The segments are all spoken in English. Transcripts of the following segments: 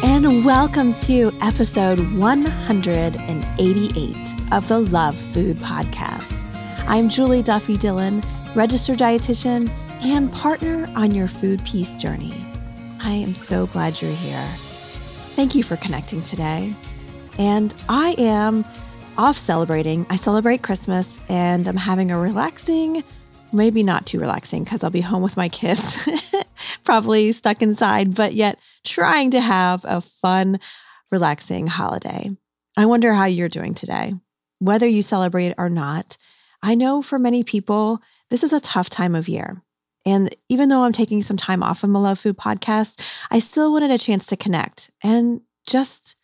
And welcome to episode 188 of the Love Food Podcast. I'm Julie Duffy Dillon, registered dietitian and partner on your food peace journey. I am so glad you're here. Thank you for connecting today. And I am off celebrating. I celebrate Christmas and I'm having a relaxing, maybe not too relaxing because I'll be home with my kids, probably stuck inside, but yet trying to have a fun, relaxing holiday. I wonder how you're doing today, whether you celebrate or not. I know for many people, this is a tough time of year. And even though I'm taking some time off from the Love Food Podcast, I still wanted a chance to connect and just,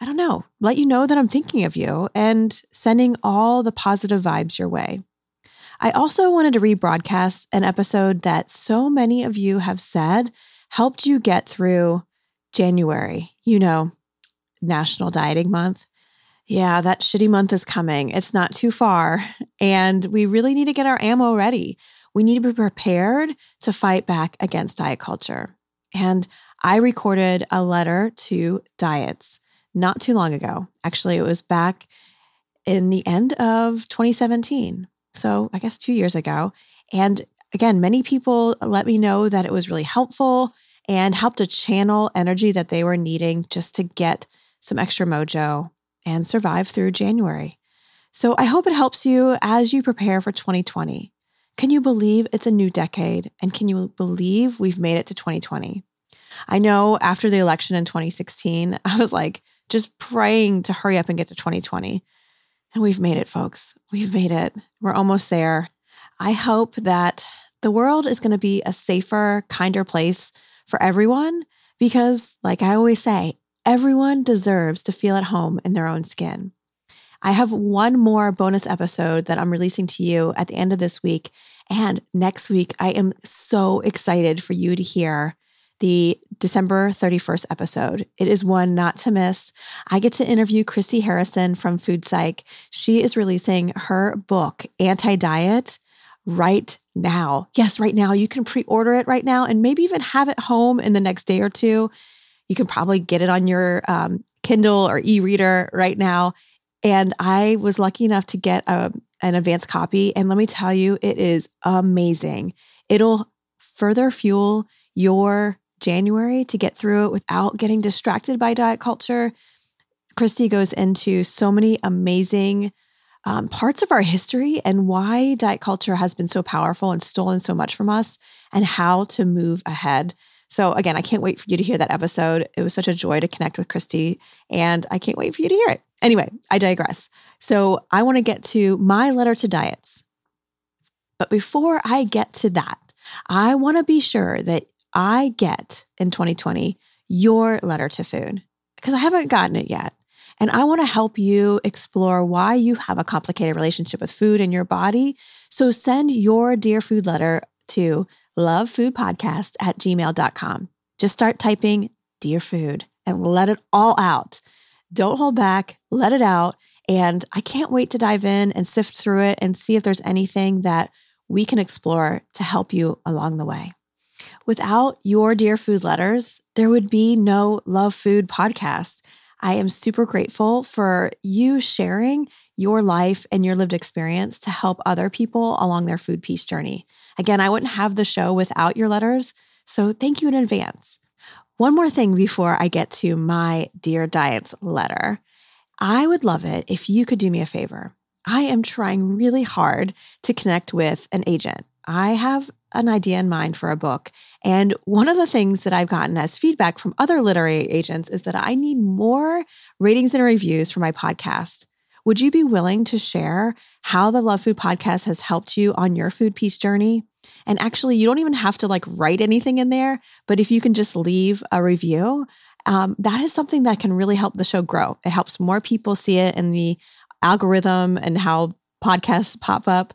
I don't know, let you know that I'm thinking of you and sending all the positive vibes your way. I also wanted to rebroadcast an episode that so many of you have said helped you get through January, you know, National Dieting Month. Yeah, that shitty month is coming. It's not too far. And we really need to get our ammo ready. We need to be prepared to fight back against diet culture. And I recorded a letter to diets not too long ago. Actually, it was back in the end of 2017. So I guess 2 years ago. And again, many people let me know that it was really helpful and helped to channel energy that they were needing just to get some extra mojo and survive through January. So I hope it helps you as you prepare for 2020. Can you believe it's a new decade? And can you believe we've made it to 2020? I know after the election in 2016, I was like just praying to hurry up and get to 2020. And we've made it, folks. We've made it. We're almost there. I hope that the world is going to be a safer, kinder place for everyone because, like I always say, everyone deserves to feel at home in their own skin. I have one more bonus episode that I'm releasing to you at the end of this week. And next week, I am so excited for you to hear the December 31st episode. It is one not to miss. I get to interview Christy Harrison from Food Psych. She is releasing her book, Anti-Diet, right now. Yes, right now. You can pre-order it right now and maybe even have it home in the next day or two. You can probably get it on your Kindle or e-reader right now. And I was lucky enough to get an advanced copy. And let me tell you, it is amazing. It'll further fuel your January to get through it without getting distracted by diet culture. Christy goes into so many amazing parts of our history and why diet culture has been so powerful and stolen so much from us and how to move ahead. So again, I can't wait for you to hear that episode. It was such a joy to connect with Christy and I can't wait for you to hear it. Anyway, I digress. So I want to get to my letter to diets. But before I get to that, I want to be sure that I get, in 2020, your letter to food, because I haven't gotten it yet. And I want to help you explore why you have a complicated relationship with food and your body. So send your Dear Food letter to lovefoodpodcast@gmail.com. Just start typing Dear Food and let it all out. Don't hold back. Let it out. And I can't wait to dive in and sift through it and see if there's anything that we can explore to help you along the way. Without your Dear Food letters, there would be no Love Food Podcast. I am super grateful for you sharing your life and your lived experience to help other people along their food peace journey. Again, I wouldn't have the show without your letters, so thank you in advance. One more thing before I get to my Dear Diets letter. I would love it if you could do me a favor. I am trying really hard to connect with an agent. I have an idea in mind for a book. And one of the things that I've gotten as feedback from other literary agents is that I need more ratings and reviews for my podcast. Would you be willing to share how the Love Food Podcast has helped you on your food peace journey? And actually, you don't even have to write anything in there, but if you can just leave a review, that is something that can really help the show grow. It helps more people see it in the algorithm and how podcasts pop up.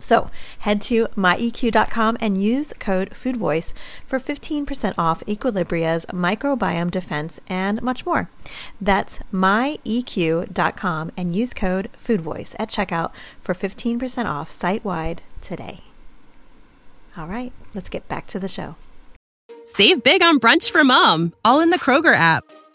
So head to myeq.com and use code FOODVOICE for 15% off Equilibria's Microbiome Defense and much more. That's myeq.com and use code FOODVOICE at checkout for 15% off site-wide today. All right, let's get back to the show. Save big on brunch for mom, all in the Kroger app.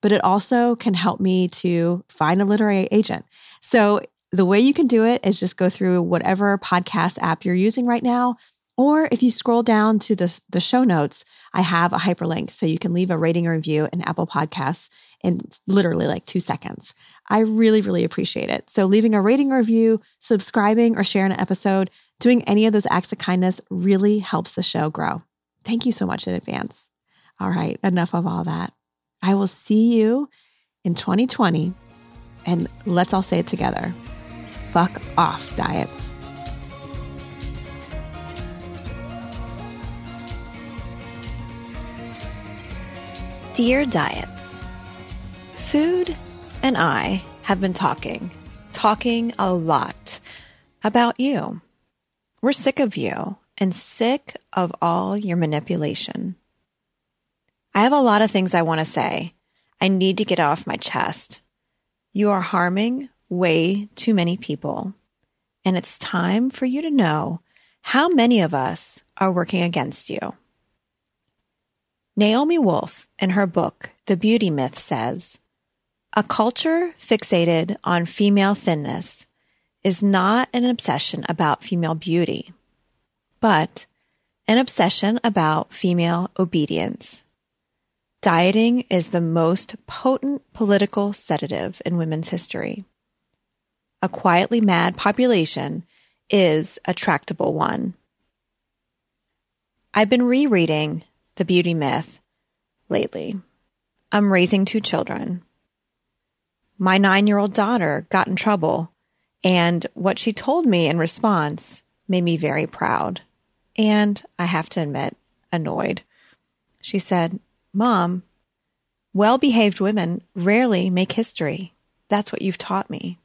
But it also can help me to find a literary agent. So the way you can do it is just go through whatever podcast app you're using right now, or if you scroll down to the show notes, I have a hyperlink so you can leave a rating or review in Apple Podcasts in literally 2 seconds. I really, really appreciate it. So leaving a rating or review, subscribing or sharing an episode, doing any of those acts of kindness really helps the show grow. Thank you so much in advance. All right, enough of all that. I will see you in 2020, and let's all say it together. Fuck off, diets. Dear Diets, food and I have been talking a lot about you. We're sick of you and sick of all your manipulation. I have a lot of things I want to say. I need to get off my chest. You are harming way too many people. And it's time for you to know how many of us are working against you. Naomi Wolf, in her book, The Beauty Myth, says, "A culture fixated on female thinness is not an obsession about female beauty, but an obsession about female obedience. Dieting is the most potent political sedative in women's history. A quietly mad population is a tractable one." I've been rereading The Beauty Myth lately. I'm raising 2 children. My 9-year-old daughter got in trouble, and what she told me in response made me very proud, and I have to admit, annoyed. She said, "Mom, well-behaved women rarely make history. That's what you've taught me."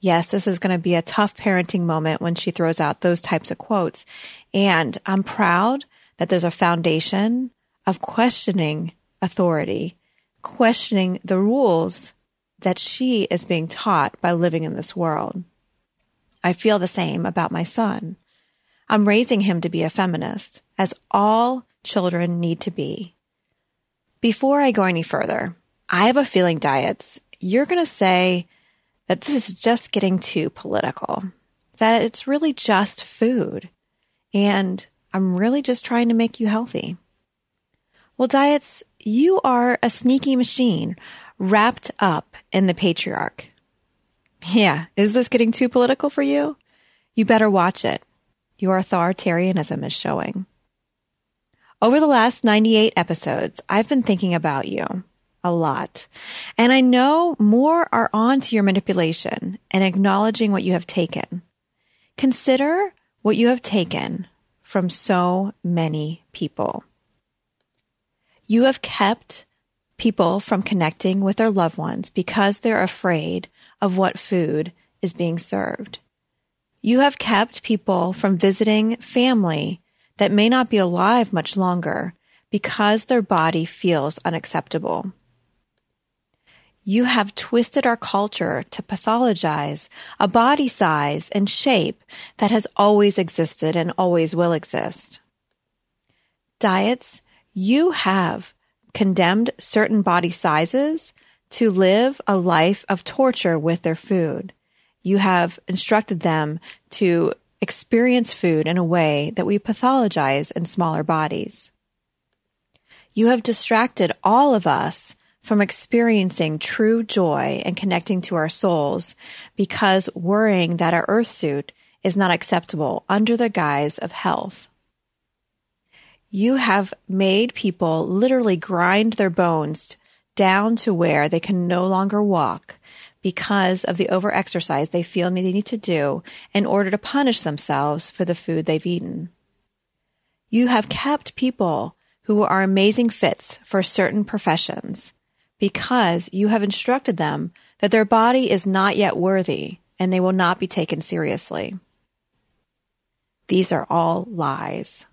Yes, this is going to be a tough parenting moment when she throws out those types of quotes. And I'm proud that there's a foundation of questioning authority, questioning the rules that she is being taught by living in this world. I feel the same about my son. I'm raising him to be a feminist, as all children need to be. Before I go any further, I have a feeling, diets, you're going to say that this is just getting too political, that it's really just food, and I'm really just trying to make you healthy. Well, diets, you are a sneaky machine wrapped up in the patriarch. Yeah, is this getting too political for you? You better watch it. Your authoritarianism is showing. Over the last 98 episodes, I've been thinking about you a lot, and I know more are on to your manipulation and acknowledging what you have taken. Consider what you have taken from so many people. You have kept people from connecting with their loved ones because they're afraid of what food is being served. You have kept people from visiting family that may not be alive much longer because their body feels unacceptable. You have twisted our culture to pathologize a body size and shape that has always existed and always will exist. Diets, you have condemned certain body sizes to live a life of torture with their food. You have instructed them to experience food in a way that we pathologize in smaller bodies. You have distracted all of us from experiencing true joy and connecting to our souls because worrying that our earth suit is not acceptable under the guise of health. You have made people literally grind their bones down to where they can no longer walk because of the overexercise they feel they need to do in order to punish themselves for the food they've eaten. You have kept people who are amazing fits for certain professions because you have instructed them that their body is not yet worthy and they will not be taken seriously. These are all lies.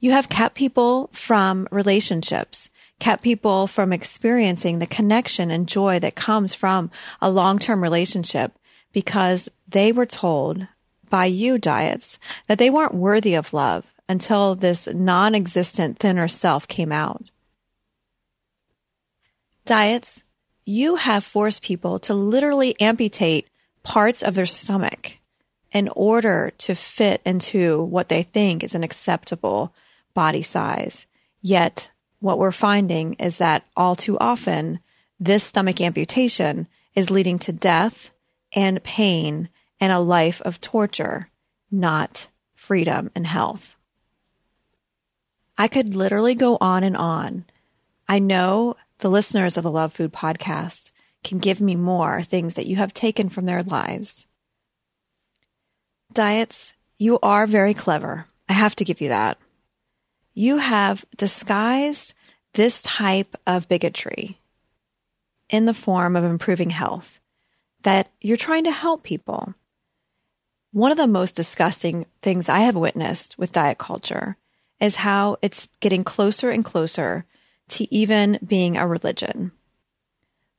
You have kept people from relationships, kept people from experiencing the connection and joy that comes from a long-term relationship because they were told by you, diets, that they weren't worthy of love until this non-existent thinner self came out. Diets, you have forced people to literally amputate parts of their stomach in order to fit into what they think is an acceptable body size. Yet, what we're finding is that all too often, this stomach amputation is leading to death and pain and a life of torture, not freedom and health. I could literally go on and on. I know the listeners of the Love Food podcast can give me more things that you have taken from their lives. Diets, you are very clever. I have to give you that. You have disguised this type of bigotry in the form of improving health, that you're trying to help people. One of the most disgusting things I have witnessed with diet culture is how it's getting closer and closer to even being a religion.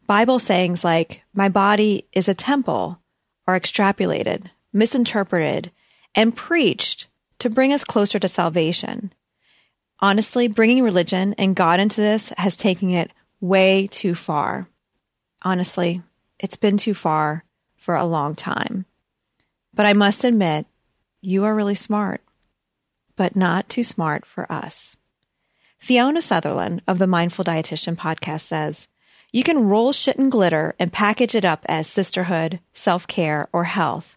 Bible sayings like, "My body is a temple," are extrapolated, misinterpreted, and preached to bring us closer to salvation. Honestly, bringing religion and God into this has taken it way too far. Honestly, it's been too far for a long time. But I must admit, you are really smart, but not too smart for us. Fiona Sutherland of the Mindful Dietitian podcast says, "You can roll shit in glitter and package it up as sisterhood, self-care, or health,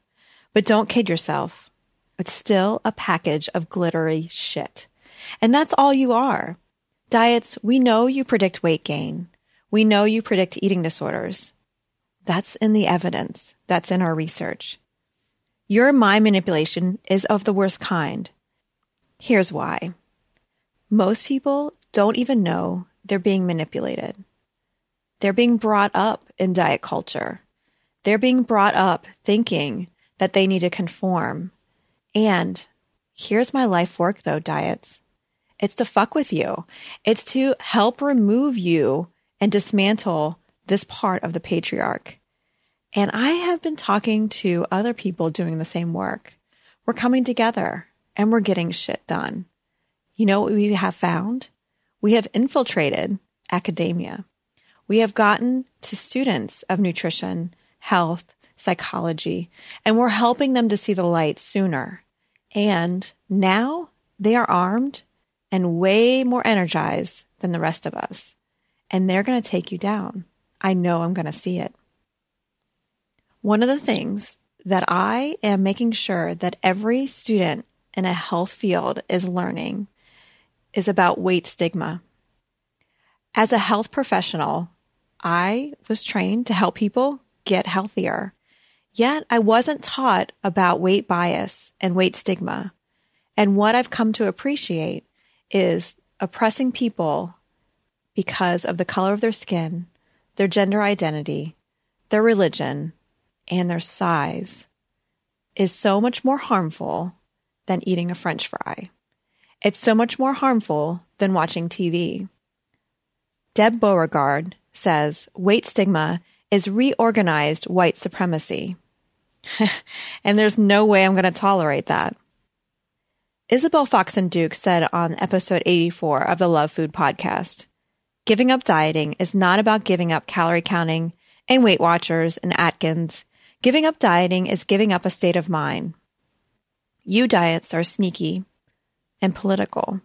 but don't kid yourself. It's still a package of glittery shit. And that's all you are." Diets, we know you predict weight gain. We know you predict eating disorders. That's in the evidence. That's in our research. Your mind manipulation is of the worst kind. Here's why. Most people don't even know they're being manipulated. They're being brought up in diet culture. They're being brought up thinking that they need to conform. And here's my life work though, diets. It's to fuck with you. It's to help remove you and dismantle this part of the patriarch. And I have been talking to other people doing the same work. We're coming together and we're getting shit done. You know what we have found? We have infiltrated academia. We have gotten to students of nutrition, health, psychology, and we're helping them to see the light sooner. And now they are armed and way more energized than the rest of us. And they're going to take you down. I know I'm going to see it. One of the things that I am making sure that every student in a health field is learning is about weight stigma. As a health professional, I was trained to help people get healthier. Yet I wasn't taught about weight bias and weight stigma. And what I've come to appreciate is oppressing people because of the color of their skin, their gender identity, their religion, and their size is so much more harmful than eating a French fry. It's so much more harmful than watching TV. Deb Beauregard says weight stigma is reorganized white supremacy. And there's no way I'm going to tolerate that. Isabel Foxen-Duke said on episode 84 of the Love Food Podcast, giving up dieting is not about giving up calorie counting and Weight Watchers and Atkins. Giving up dieting is giving up a state of mind. You diets are sneaky and political.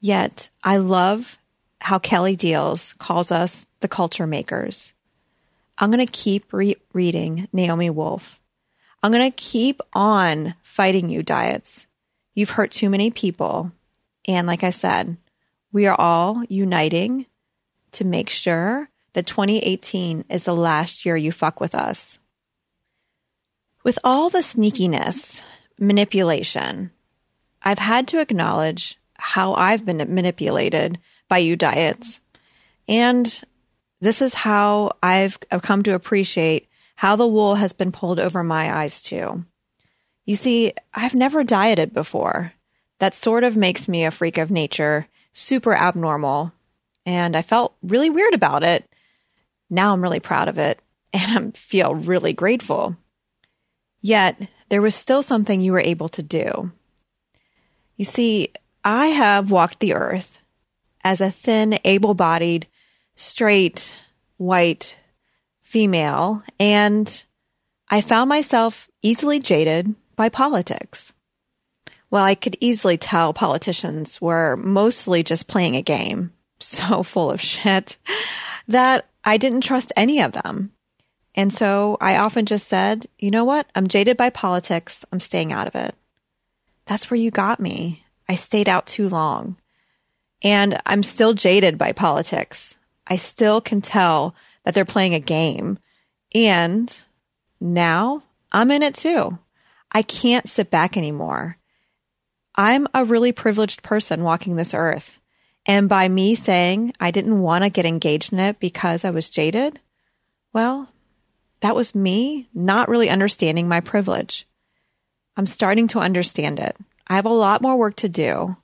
Yet, I love how Kelly Deals calls us the culture makers. I'm going to keep reading Naomi Wolf. I'm going to keep on fighting you diets. You've hurt too many people. And like I said, we are all uniting to make sure that 2018 is the last year you fuck with us. With all the sneakiness, manipulation, I've had to acknowledge how I've been manipulated by you diets. And this is how I've come to appreciate how the wool has been pulled over my eyes too. You see, I've never dieted before. That sort of makes me a freak of nature, super abnormal, and I felt really weird about it. Now I'm really proud of it, and I feel really grateful. Yet, there was still something you were able to do. You see, I have walked the earth as a thin, able-bodied, straight, white female, and I found myself easily jaded by politics. Well, I could easily tell politicians were mostly just playing a game, so full of shit, that I didn't trust any of them. And so I often just said, you know what? I'm jaded by politics. I'm staying out of it. That's where you got me. I stayed out too long. And I'm still jaded by politics. I still can tell that they're playing a game. And now I'm in it too. I can't sit back anymore. I'm a really privileged person walking this earth. And by me saying I didn't want to get engaged in it because I was jaded, well, that was me not really understanding my privilege. I'm starting to understand it. I have a lot more work to do,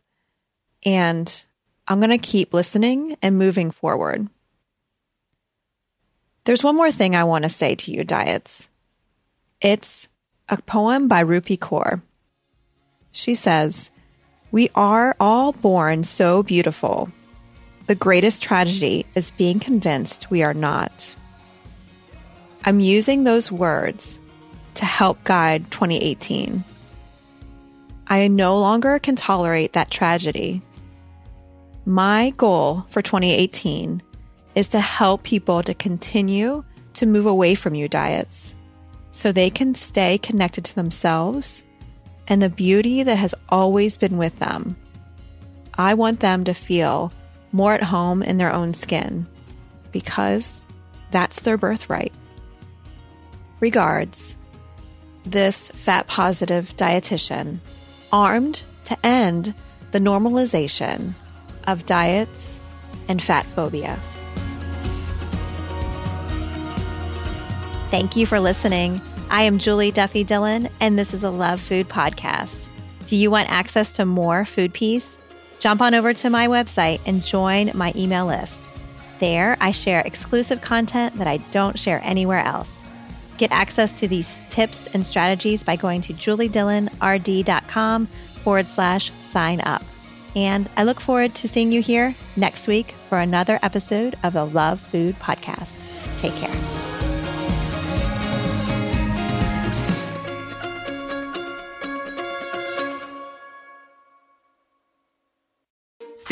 and I'm going to keep listening and moving forward. There's one more thing I want to say to you, diets. It's a poem by Rupi Kaur. She says, "We are all born so beautiful. The greatest tragedy is being convinced we are not." I'm using those words to help guide 2018. I no longer can tolerate that tragedy. My goal for 2018 is to help people to continue to move away from you diets so they can stay connected to themselves and the beauty that has always been with them. I want them to feel more at home in their own skin because that's their birthright. Regards, this fat-positive dietitian, armed to end the normalization of diets and fat phobia. Thank you for listening. I am Julie Duffy Dillon, and this is a Love Food Podcast. Do you want access to more food peace? jump on over to my website and join my email list. There, I share exclusive content that I don't share anywhere else. Get access to these tips and strategies by going to juliedillonrd.com/sign up. And I look forward to seeing you here next week for another episode of the Love Food Podcast. Take care.